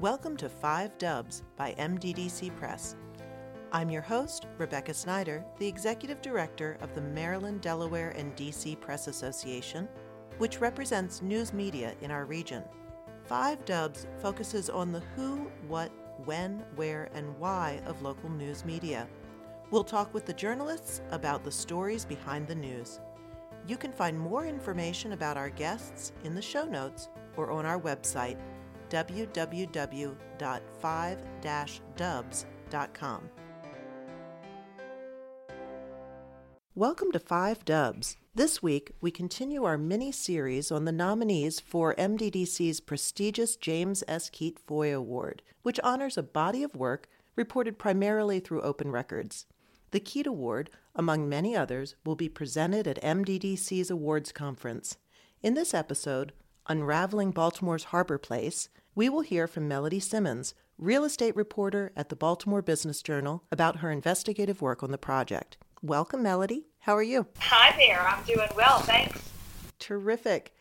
Welcome to Five Dubs by MDDC Press. I'm your host, Rebecca Snyder, the Executive Director of the Maryland, Delaware, and DC Press Association, which represents news media in our region. Five Dubs focuses on the who, what, when, where, and why of local news media. We'll talk with the journalists about the stories behind the news. You can find more information about our guests in the show notes or on our website, www.5-dubs.com. Welcome to Five Dubs. This week, we continue our mini-series on the nominees for MDDC's prestigious James S. Keat FOIA Award, which honors a body of work reported primarily through open records. The Keat Award, among many others, will be presented at MDDC's awards conference. In this episode, Unraveling Baltimore's Harbor Place, we will hear from Melody Simmons, real estate reporter at the Baltimore Business Journal, about her investigative work on the project. Welcome, Melody. How are you? Hi there. I'm doing well, thanks. Terrific.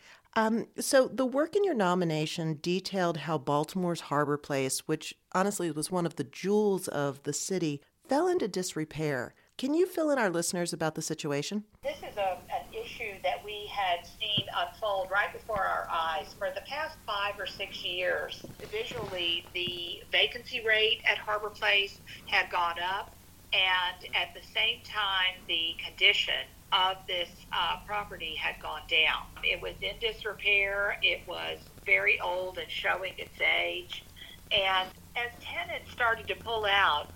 So the work in your nomination detailed how Baltimore's Harbor Place, which honestly was one of the jewels of the city, fell into disrepair. Can you fill in our listeners about the situation? This is an issue that we had seen unfold right before our eyes for the past 5 or 6 years. Visually, the vacancy rate at Harbor Place had gone up, and at the same time, the condition of this property had gone down. It was in disrepair. It was very old and showing its age. And as tenants started to pull out,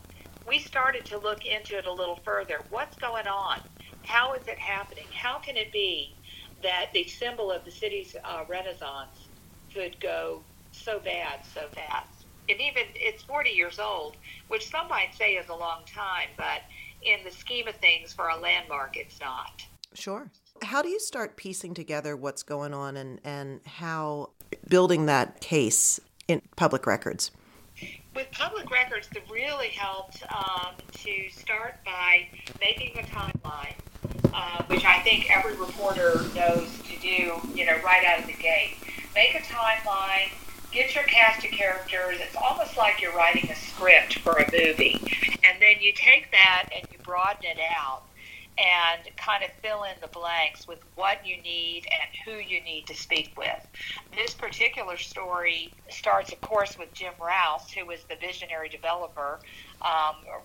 we started to look into it a little further. What's going on? How is it happening? How can it be that the symbol of the city's renaissance could go so bad so fast? And even it's 40 years old, which some might say is a long time, but in the scheme of things for a landmark, it's not. Sure. How do you start piecing together what's going on and how building that case in public records? With public records, it really helped to start by making a timeline, which I think every reporter knows to do, right out of the gate. Make a timeline, get your cast of characters. It's almost like you're writing a script for a movie. And then you take that and you broaden it out and kind of fill in the blanks with what you need and who you need to speak with. This particular story starts, of course, with Jim Rouse, who was the visionary developer,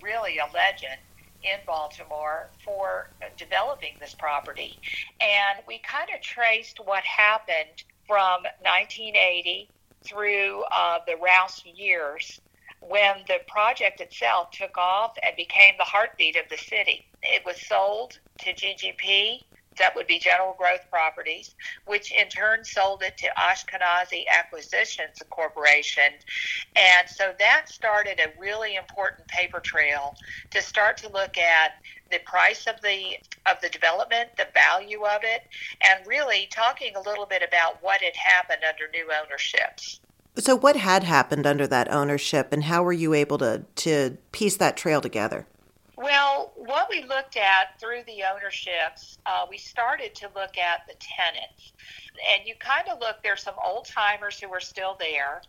really a legend in Baltimore for developing this property. And we kind of traced what happened from 1980 through the Rouse years, when the project itself took off and became the heartbeat of the city. It was sold to GGP, that would be General Growth Properties, which in turn sold it to Ashkenazi Acquisitions Corporation. And so that started a really important paper trail to start to look at the price of the development, the value of it, and really talking a little bit about what had happened under new ownerships. So what had happened under that ownership, and how were you able to piece that trail together? Well, what we looked at through the ownerships, we started to look at the tenants. And you kind of look, there's some old-timers who were still there,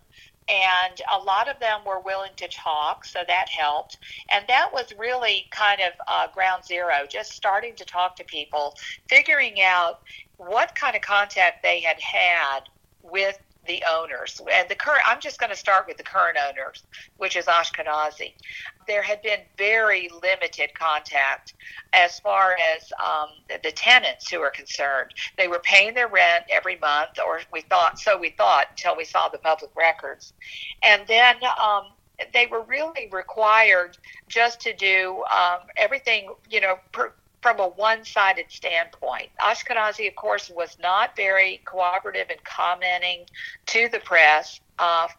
and a lot of them were willing to talk, so that helped. And that was really kind of ground zero, just starting to talk to people, figuring out what kind of contact they had had with the owners. And the current, I'm just going to start with the current owners, which is Ashkenazi. There had been very limited contact as far as the tenants who are concerned. They were paying their rent every month, or we thought, until we saw the public records. And then they were really required just to do everything, from a one-sided standpoint. Ashkenazi, of course, was not very cooperative in commenting to the press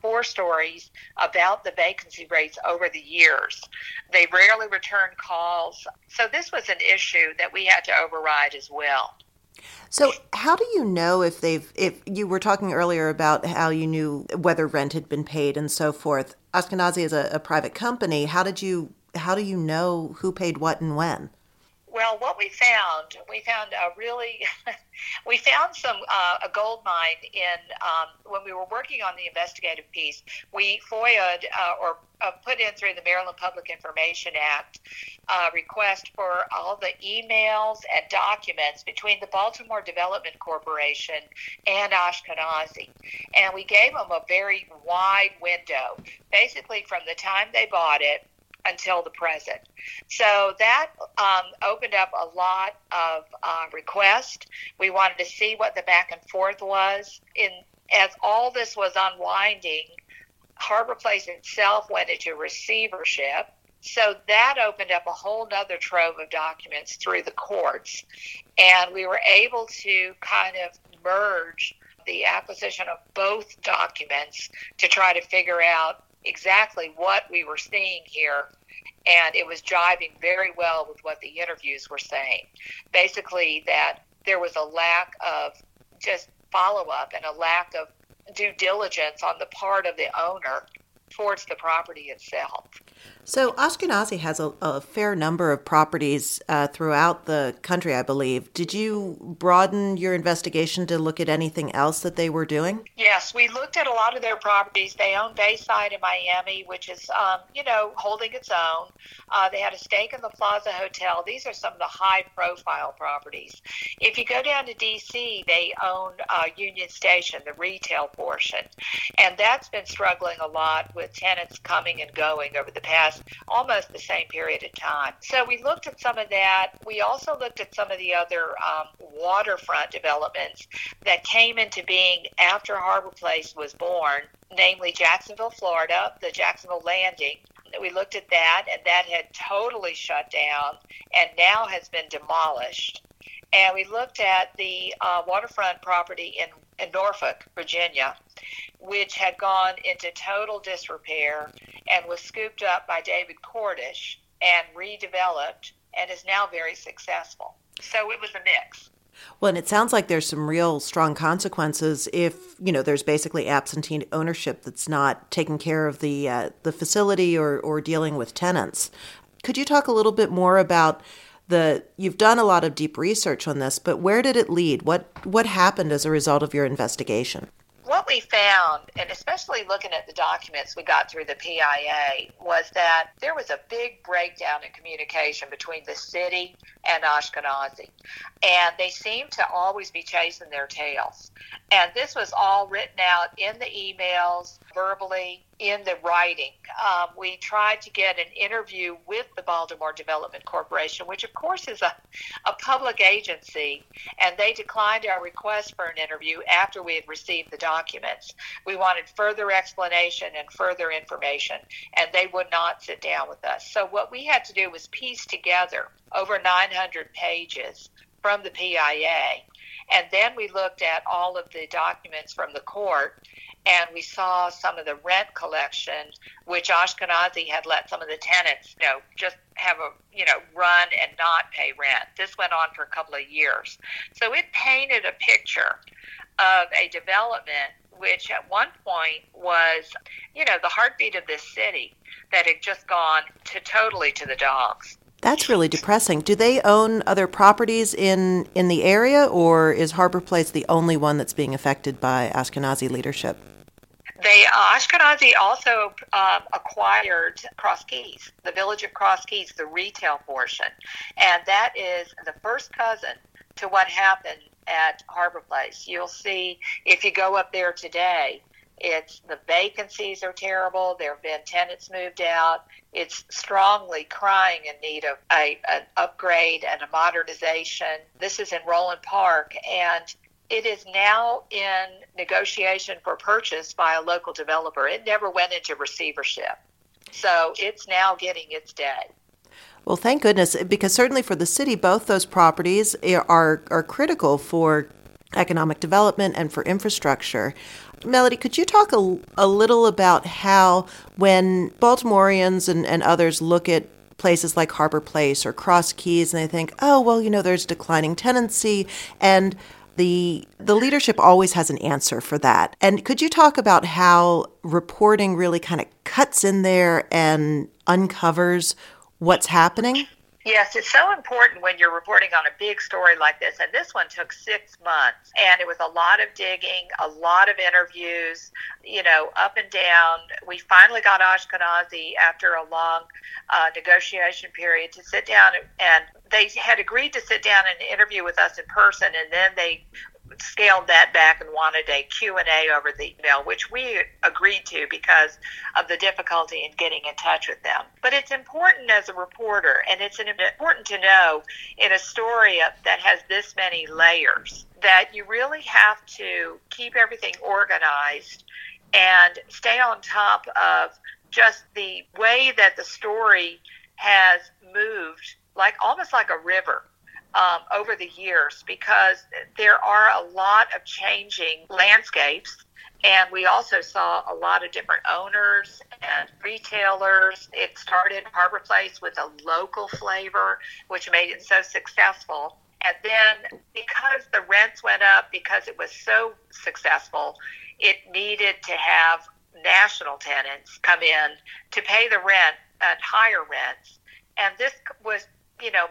for stories about the vacancy rates over the years. They rarely returned calls. So this was an issue that we had to override as well. So how do you know if you were talking earlier about how you knew whether rent had been paid and so forth. Ashkenazi is a private company. How do you know who paid what and when? Well, what we found a really, we found some, a gold mine in, when we were working on the investigative piece, we FOIA'd, or put in through the Maryland Public Information Act, request for all the emails and documents between the Baltimore Development Corporation and Ashkenazi. And we gave them a very wide window, basically from the time they bought it until the present. So that opened up a lot of requests. We wanted to see what the back and forth was. As all this was unwinding, Harbor Place itself went into receivership. So that opened up a whole nother trove of documents through the courts. And we were able to kind of merge the acquisition of both documents to try to figure out exactly what we were seeing here, and it was jiving very well with what the interviews were saying. Basically, that there was a lack of just follow-up and a lack of due diligence on the part of the owner towards the property itself. So Ashkenazi has a fair number of properties throughout the country, I believe. Did you broaden your investigation to look at anything else that they were doing? Yes, we looked at a lot of their properties. They own Bayside in Miami, which is, holding its own. They had a stake in the Plaza Hotel. These are some of the high-profile properties. If you go down to D.C., they own Union Station, the retail portion, and that's been struggling a lot with tenants coming and going over the past almost the same period of time. So we looked at some of that. We also looked at some of the other waterfront developments that came into being after Harbor Place was born, namely Jacksonville, Florida, the Jacksonville Landing. We looked at that, and that had totally shut down and now has been demolished. And we looked at the waterfront property in Norfolk, Virginia, which had gone into total disrepair and was scooped up by David Cordish and redeveloped and is now very successful. So it was a mix. Well, and it sounds like there's some real strong consequences if, there's basically absentee ownership that's not taking care of the facility or dealing with tenants. Could you talk a little bit more about you've done a lot of deep research on this, but where did it lead? What happened as a result of your investigation? What we found, and especially looking at the documents we got through the PIA, was that there was a big breakdown in communication between the city and Ashkenazi, and they seemed to always be chasing their tails. And this was all written out in the emails, verbally, in the writing. We tried to get an interview with the Baltimore Development Corporation, which of course is a public agency, and they declined our request for an interview after we had received the documents. We wanted further explanation and further information, and they would not sit down with us. So what we had to do was piece together over 900 pages from the PIA, and then we looked at all of the documents from the court, and we saw some of the rent collection, which Ashkenazi had let some of the tenants, just have run and not pay rent. This went on for a couple of years. So it painted a picture of a development which at one point was, the heartbeat of this city that had just gone totally to the dogs. That's really depressing. Do they own other properties in the area, or is Harbor Place the only one that's being affected by Ashkenazi leadership? Ashkenazi also acquired Cross Keys, the village of Cross Keys, the retail portion, and that is the first cousin to what happened at Harbor Place. You'll see if you go up there today, it's the vacancies are terrible. There have been tenants moved out. It's strongly crying in need of an upgrade and a modernization. This is in Roland Park, and it is now in negotiation for purchase by a local developer. It never went into receivership, so it's now getting its day. Well, thank goodness, because certainly for the city, both those properties are critical for economic development and for infrastructure. Melody, could you talk a little about how, when Baltimoreans and others look at places like Harbor Place or Cross Keys, and they think, there's declining tenancy, and the leadership always has an answer for that. And could you talk about how reporting really kind of cuts in there and uncovers what's happening? Yes, it's so important when you're reporting on a big story like this, and this one took 6 months, and it was a lot of digging, a lot of interviews, you know, up and down. We finally got Ashkenazi after a long negotiation period to sit down, and they had agreed to sit down and interview with us in person, and then they scaled that back and wanted a Q&A over the email, which we agreed to because of the difficulty in getting in touch with them. But it's important as a reporter, and it's important to know in a story that has this many layers, that you really have to keep everything organized and stay on top of just the way that the story has moved, like almost like a river. Over the years, because there are a lot of changing landscapes, and we also saw a lot of different owners and retailers. It started Harbor Place with a local flavor, which made it so successful. And then because the rents went up, because it was so successful, it needed to have national tenants come in to pay the rent at higher rents. And this was, you know,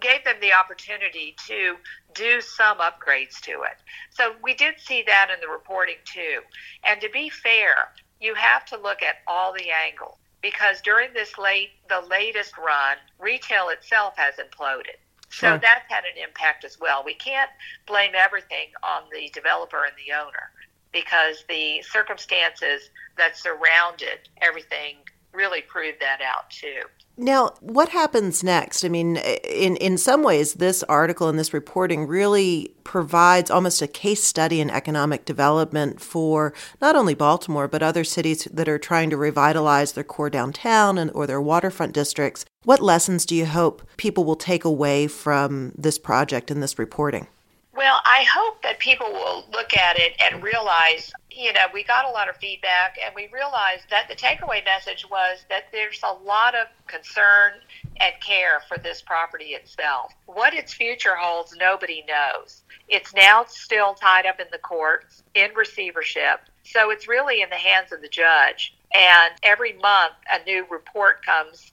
gave them the opportunity to do some upgrades to it. So we did see that in the reporting too. And to be fair, you have to look at all the angles, because during the latest run, retail itself has imploded. Sure. So that's had an impact as well. We can't blame everything on the developer and the owner, because the circumstances that surrounded everything really proved that out too. Now, what happens next? I mean, in some ways, this article and this reporting really provides almost a case study in economic development for not only Baltimore, but other cities that are trying to revitalize their core downtown or their waterfront districts. What lessons do you hope people will take away from this project and this reporting? Well, I hope that people will look at it and realize, you know, we got a lot of feedback, and we realized that the takeaway message was that there's a lot of concern and care for this property itself. What its future holds, nobody knows. It's now still tied up in the courts, in receivership, so it's really in the hands of the judge. And every month, a new report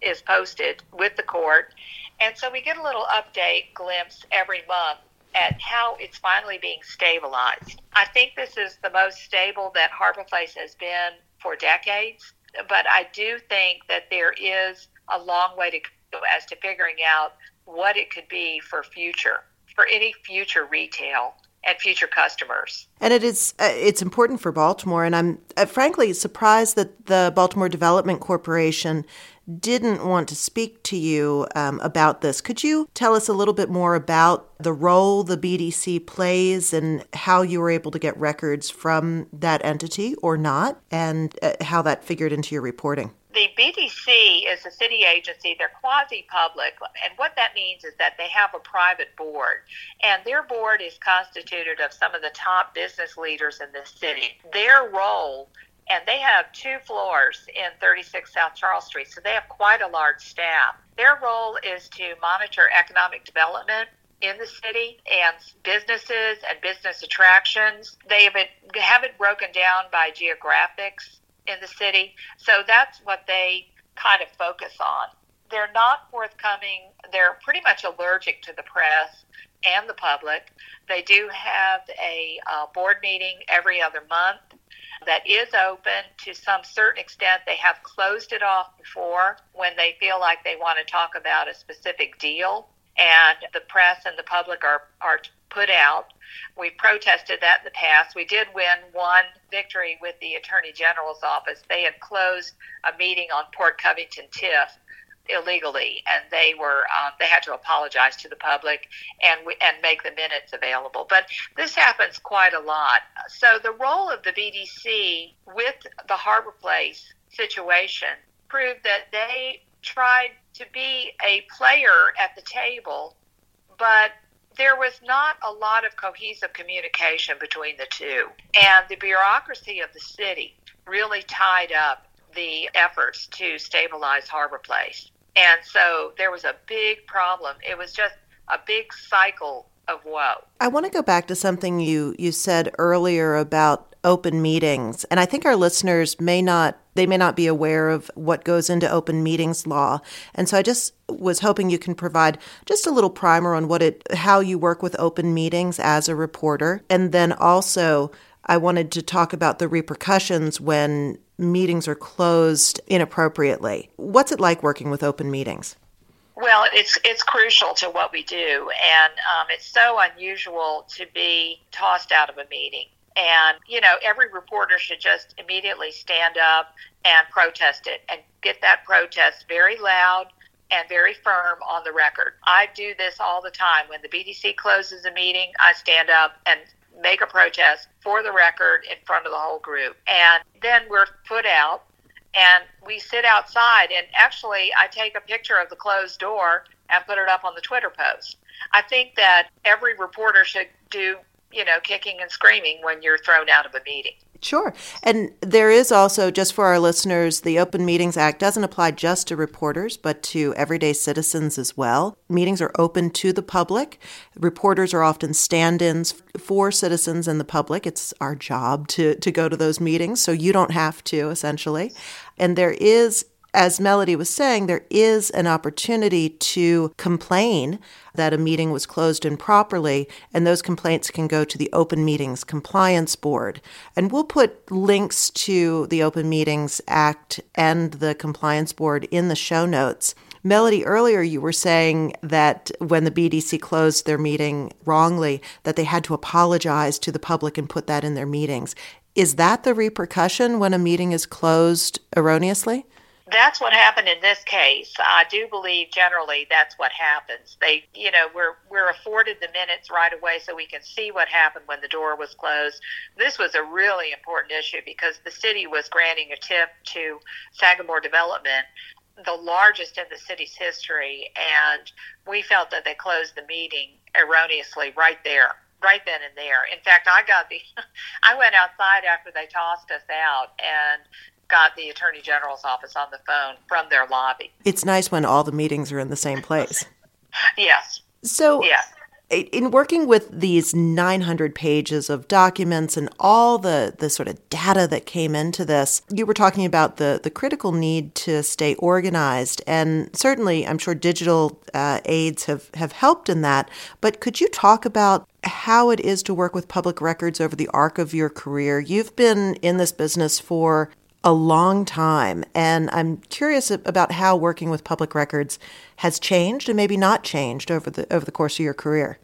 is posted with the court, and so we get a little update glimpse every month at how it's finally being stabilized. I think this is the most stable that Harbor Place has been for decades, but I do think that there is a long way to go as to figuring out what it could be for any future retail and future customers. And it's important for Baltimore, and I'm frankly surprised that the Baltimore Development Corporation didn't want to speak to you about this. Could you tell us a little bit more about the role the BDC plays and how you were able to get records from that entity or not, and how that figured into your reporting? The BDC is a city agency. They're quasi-public, and what that means is that they have a private board, and their board is constituted of some of the top business leaders in the city. Their role, and they have 2 floors in 36 South Charles Street, so they have quite a large staff. Their role is to monitor economic development in the city and businesses and business attractions. They have it broken down by geographics in the city, so that's what they kind of focus on. They're not forthcoming. They're pretty much allergic to the press and the public. They do have a board meeting every other month that is open to some certain extent. They have closed it off before when they feel like they want to talk about a specific deal, and the press and the public are put out. We protested that in the past. We did win one victory with the Attorney General's office. They had closed a meeting on Port Covington TIF illegally, and they had to apologize to the public and make the minutes available. But this happens quite a lot. So the role of the BDC with the Harbor Place situation proved that they tried to be a player at the table, but there was not a lot of cohesive communication between the two. And the bureaucracy of the city really tied up the efforts to stabilize Harbor Place. And so there was a big problem. It was just a big cycle of woe. I want to go back to something you said earlier about open meetings. And I think our listeners may not be aware of what goes into open meetings law. And so I just was hoping you can provide just a little primer on how you work with open meetings as a reporter. And then also, I wanted to talk about the repercussions when meetings are closed inappropriately. What's it like working with open meetings? Well, it's crucial to what we do, and it's so unusual to be tossed out of a meeting. And, every reporter should just immediately stand up and protest it and get that protest very loud and very firm on the record. I do this all the time. When the BDC closes a meeting, I stand up and make a protest for the record in front of the whole group. And then we're put out and we sit outside. And actually, I take a picture of the closed door and put it up on the Twitter post. I think that every reporter should do, kicking and screaming when you're thrown out of a meeting. Sure. And there is also, just for our listeners, the Open Meetings Act doesn't apply just to reporters, but to everyday citizens as well. Meetings are open to the public. Reporters are often stand-ins for citizens and the public. It's our job to go to those meetings, so you don't have to, essentially. And there is, as Melody was saying, there is an opportunity to complain that a meeting was closed improperly, and those complaints can go to the Open Meetings Compliance Board. And we'll put links to the Open Meetings Act and the Compliance Board in the show notes. Melody, earlier you were saying that when the BDC closed their meeting wrongly, that they had to apologize to the public and put that in their meetings. Is that the repercussion when a meeting is closed erroneously? That's what happened in this case. I do believe generally that's what happens. They, we're afforded the minutes right away so we can see what happened when the door was closed. This was a really important issue because the city was granting a TIF to Sagamore Development, the largest in the city's history, and we felt that they closed the meeting erroneously right then and there. In fact, I went outside after they tossed us out and got the Attorney General's office on the phone from their lobby. It's nice when all the meetings are in the same place. Yes. So yes. In working with these 900 pages of documents and all the sort of data that came into this, you were talking about the critical need to stay organized. And certainly, I'm sure digital aids have helped in that. But could you talk about how it is to work with public records over the arc of your career? You've been in this business for a long time, and I'm curious about how working with public records has changed and maybe not changed over the course of your career.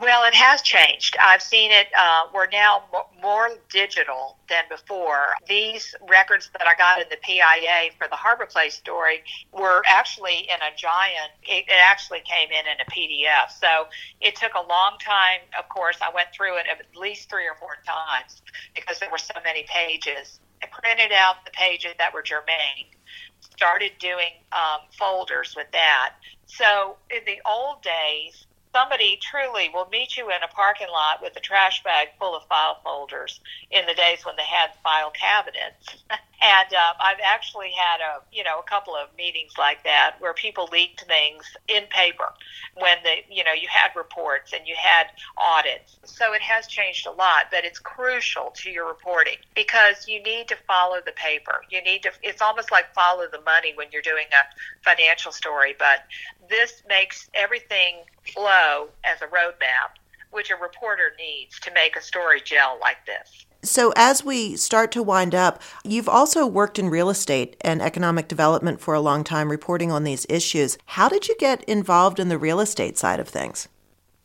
Well, it has changed. I've seen it. We're now more digital than before. These records that I got in the PIA for the Harbor Place story were actually in a giant, it actually came in a PDF. So it took a long time. Of course, I went through it at least 3 or 4 times because there were so many pages. I printed out the pages that were germane, started doing folders with that. So in the old days, somebody truly will meet you in a parking lot with a trash bag full of file folders in the days when they had file cabinets. And I've actually had a couple of meetings like that where people leaked things in paper when you had reports and you had audits. So it has changed a lot, but it's crucial to your reporting because you need to follow the paper. It's almost like follow the money when you're doing a financial story, but this makes everything flow as a roadmap, which a reporter needs to make a story gel like this. So as we start to wind up, you've also worked in real estate and economic development for a long time, reporting on these issues. How did you get involved in the real estate side of things?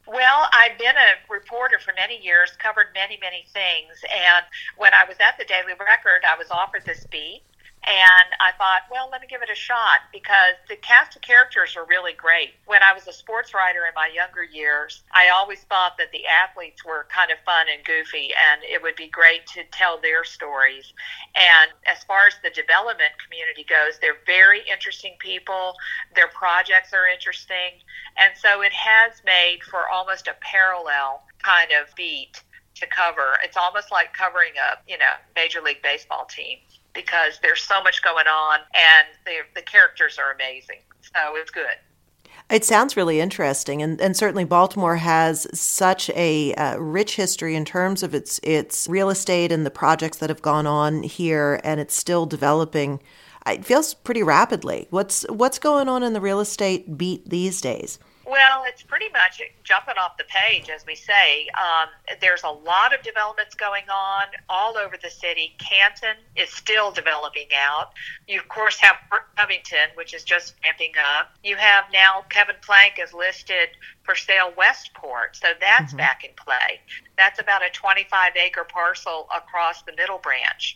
Well, I've been a reporter for many years, covered many, many things. And when I was at the Daily Record, I was offered this beat. And I thought, well, let me give it a shot because the cast of characters are really great. When I was a sports writer in my younger years, I always thought that the athletes were kind of fun and goofy and it would be great to tell their stories. And as far as the development community goes, they're very interesting people. Their projects are interesting. And so it has made for almost a parallel kind of beat to cover. It's almost like covering a, Major League Baseball team, because there's so much going on and the characters are amazing. So it's good. It sounds really interesting, and certainly Baltimore has such a rich history in terms of its real estate and the projects that have gone on here, and it's still developing. It feels pretty rapidly. What's going on in the real estate beat these days? Well, it's pretty much jumping off the page, as we say. There's a lot of developments going on all over the city. Canton is still developing out. You, of course, have Port Covington, which is just ramping up. You have now Kevin Plank is listed for sale Westport, so that's back in play. That's about a 25-acre parcel across the Middle Branch.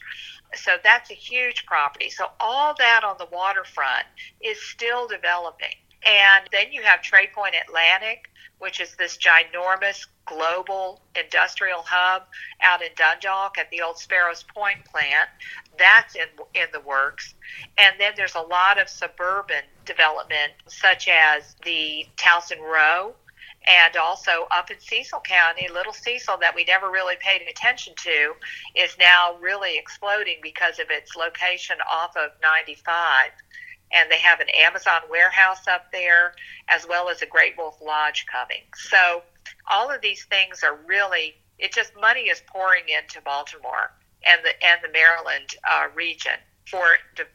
So that's a huge property. So all that on the waterfront is still developing. And then you have TradePoint Atlantic, which is this ginormous global industrial hub out in Dundalk at the old Sparrows Point plant. That's in the works. And then there's a lot of suburban development, such as the Towson Row, and also up in Cecil County, Little Cecil, that we never really paid attention to, is now really exploding because of its location off of 95. And they have an Amazon warehouse up there, as well as a Great Wolf Lodge coming. So all of these things are really, it's just money is pouring into Baltimore and the Maryland region for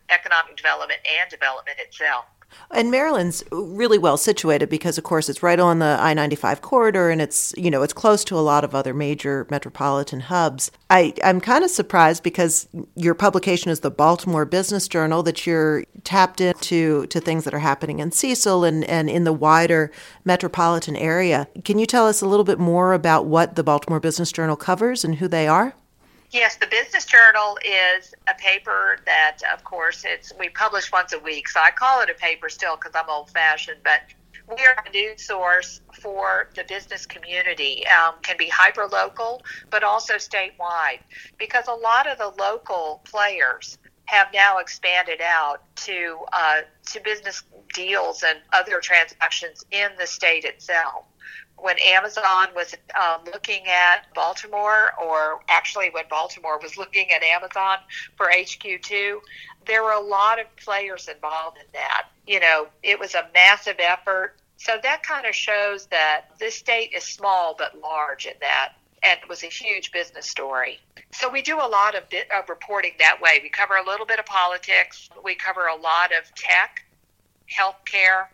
economic development and development itself. And Maryland's really well situated because, of course, it's right on the I-95 corridor, and it's, you know, it's close to a lot of other major metropolitan hubs. I'm kind of surprised because your publication is the Baltimore Business Journal that you're tapped into to things that are happening in Cecil and in the wider metropolitan area. Can you tell us a little bit more about what the Baltimore Business Journal covers and who they are? Yes, the Business Journal is a paper that, of course, we publish once a week, so I call it a paper still because I'm old-fashioned, but we are a news source for the business community. Can be hyper-local, but also statewide, because a lot of the local players have now expanded out to business deals and other transactions in the state itself. When Amazon was looking at Baltimore, or actually when Baltimore was looking at Amazon for HQ2, there were a lot of players involved in that. You know, it was a massive effort. So that kind of shows that this state is small but large in that, and it was a huge business story. So we do a lot of reporting that way. We cover a little bit of politics. We cover a lot of tech, healthcare,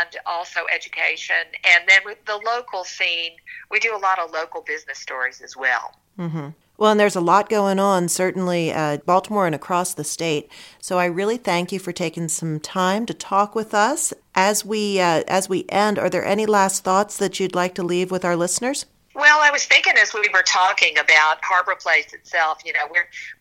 and also education. And then with the local scene, we do a lot of local business stories as well. Mm-hmm. Well, and there's a lot going on, certainly Baltimore and across the state. So I really thank you for taking some time to talk with us. As we end, are there any last thoughts that you'd like to leave with our listeners? Well, I was thinking as we were talking about Harbor Place itself, you know,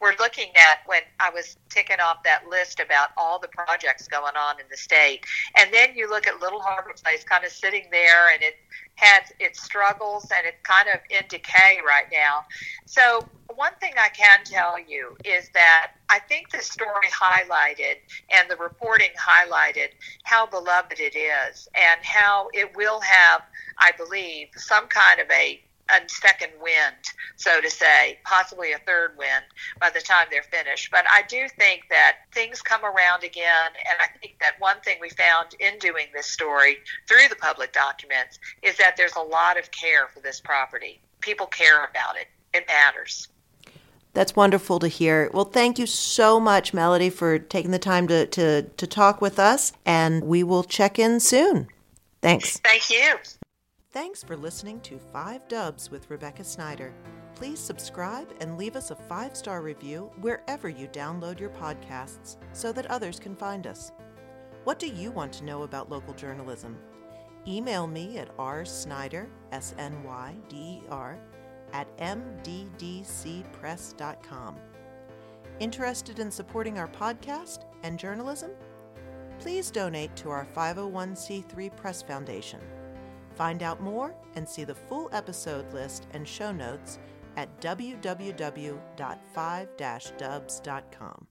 we're looking at, when I was ticking off that list about all the projects going on in the state, and then you look at Little Harbor Place kind of sitting there, and it had its struggles, and it's kind of in decay right now. So one thing I can tell you is that I think the story highlighted and the reporting highlighted how beloved it is and how it will have, I believe, some kind of a second wind, so to say, possibly a third wind by the time they're finished. But I do think that things come around again, and I think that one thing we found in doing this story through the public documents is that there's a lot of care for this property. People care about it. It matters. That's wonderful to hear. Well, thank you so much, Melody, for taking the time to talk with us, and we will check in soon. Thanks. Thank you. Thanks for listening to Five Dubs with Rebecca Snyder. Please subscribe and leave us a 5-star review wherever you download your podcasts so that others can find us. What do you want to know about local journalism? Email me at rsnyder, S-N-Y-D-E-R, @mddcpress.com. Interested in supporting our podcast and journalism? Please donate to our 501c3 Press Foundation. Find out more and see the full episode list and show notes at www.5-dubs.com.